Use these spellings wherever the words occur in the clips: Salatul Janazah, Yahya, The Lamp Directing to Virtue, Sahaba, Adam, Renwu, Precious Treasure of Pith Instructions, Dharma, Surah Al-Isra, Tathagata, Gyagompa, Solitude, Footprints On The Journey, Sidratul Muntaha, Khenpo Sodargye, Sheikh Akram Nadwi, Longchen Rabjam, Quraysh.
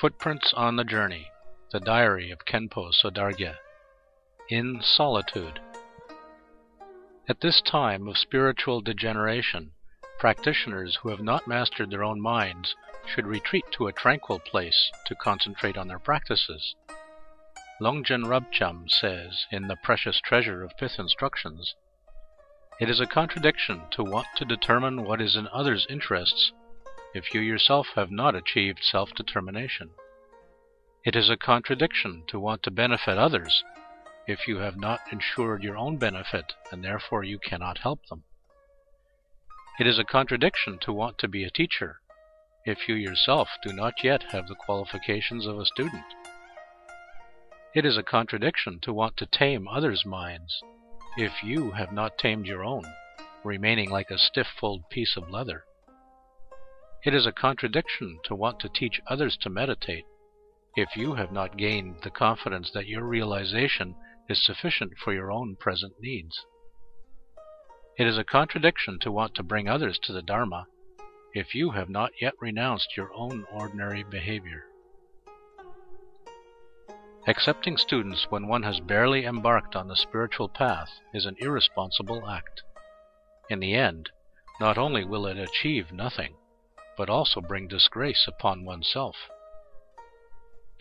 Footprints on the Journey, The Diary of Khenpo Sodargye, in Solitude. At this time of spiritual degeneration, practitioners who have not mastered their own minds should retreat to a tranquil place to concentrate on their practices. Longchen Rabjam says in The Precious Treasure of Pith Instructions, "It is a contradiction to want to determine what is in others' interests if you yourself have not achieved self-determination. It is a contradiction to want to benefit others if you have not ensured your own benefit and therefore you cannot help them. It is a contradiction to want to be a teacher if you yourself do not yet have the qualifications of a student. It is a contradiction to want to tame others' minds if you have not tamed your own, remaining like a stiff-fold piece of leather. It is a contradiction to want to teach others to meditate if you have not gained the confidence that your realization is sufficient for your own present needs. It is a contradiction to want to bring others to the Dharma if you have not yet renounced your own ordinary behavior." Accepting students when one has barely embarked on the spiritual path is an irresponsible act. In the end, not only will it achieve nothing, but also bring disgrace upon oneself.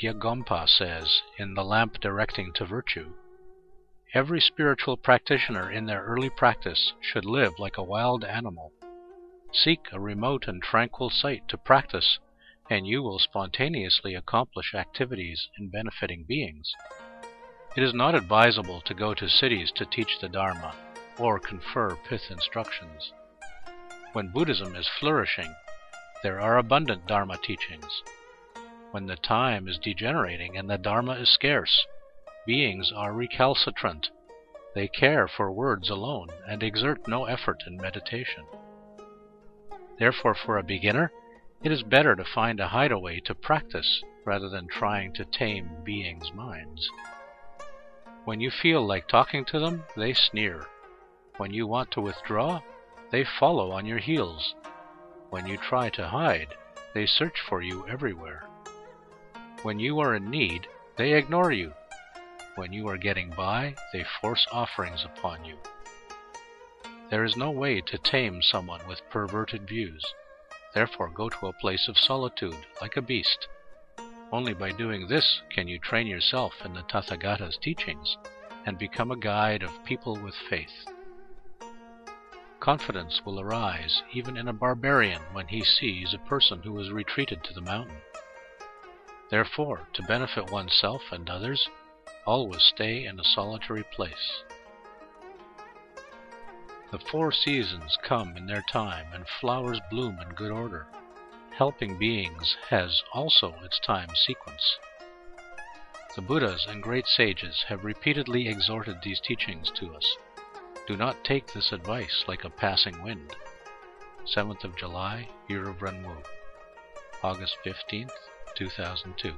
Gyagompa says in The Lamp Directing to Virtue, "Every spiritual practitioner in their early practice should live like a wild animal. Seek a remote and tranquil site to practice, and you will spontaneously accomplish activities in benefiting beings. It is not advisable to go to cities to teach the Dharma or confer pith instructions. When Buddhism is flourishing, there are abundant Dharma teachings. When the time is degenerating and the Dharma is scarce, beings are recalcitrant. They care for words alone and exert no effort in meditation. Therefore, for a beginner, it is better to find a hideaway to practice rather than trying to tame beings' minds. When you feel like talking to them, they sneer. When you want to withdraw, they follow on your heels. When you try to hide, they search for you everywhere. When you are in need, they ignore you. When you are getting by, they force offerings upon you. There is no way to tame someone with perverted views. Therefore, go to a place of solitude, like a beast. Only by doing this can you train yourself in the Tathagata's teachings and become a guide of people with faith. Confidence will arise even in a barbarian when he sees a person who has retreated to the mountain. Therefore, to benefit oneself and others, always stay in a solitary place. The four seasons come in their time, and flowers bloom in good order. Helping beings has also its time sequence. The Buddhas and great sages have repeatedly exhorted these teachings to us. Do not take this advice like a passing wind. 7th of July, Year of Renwu, August 15th, 2002.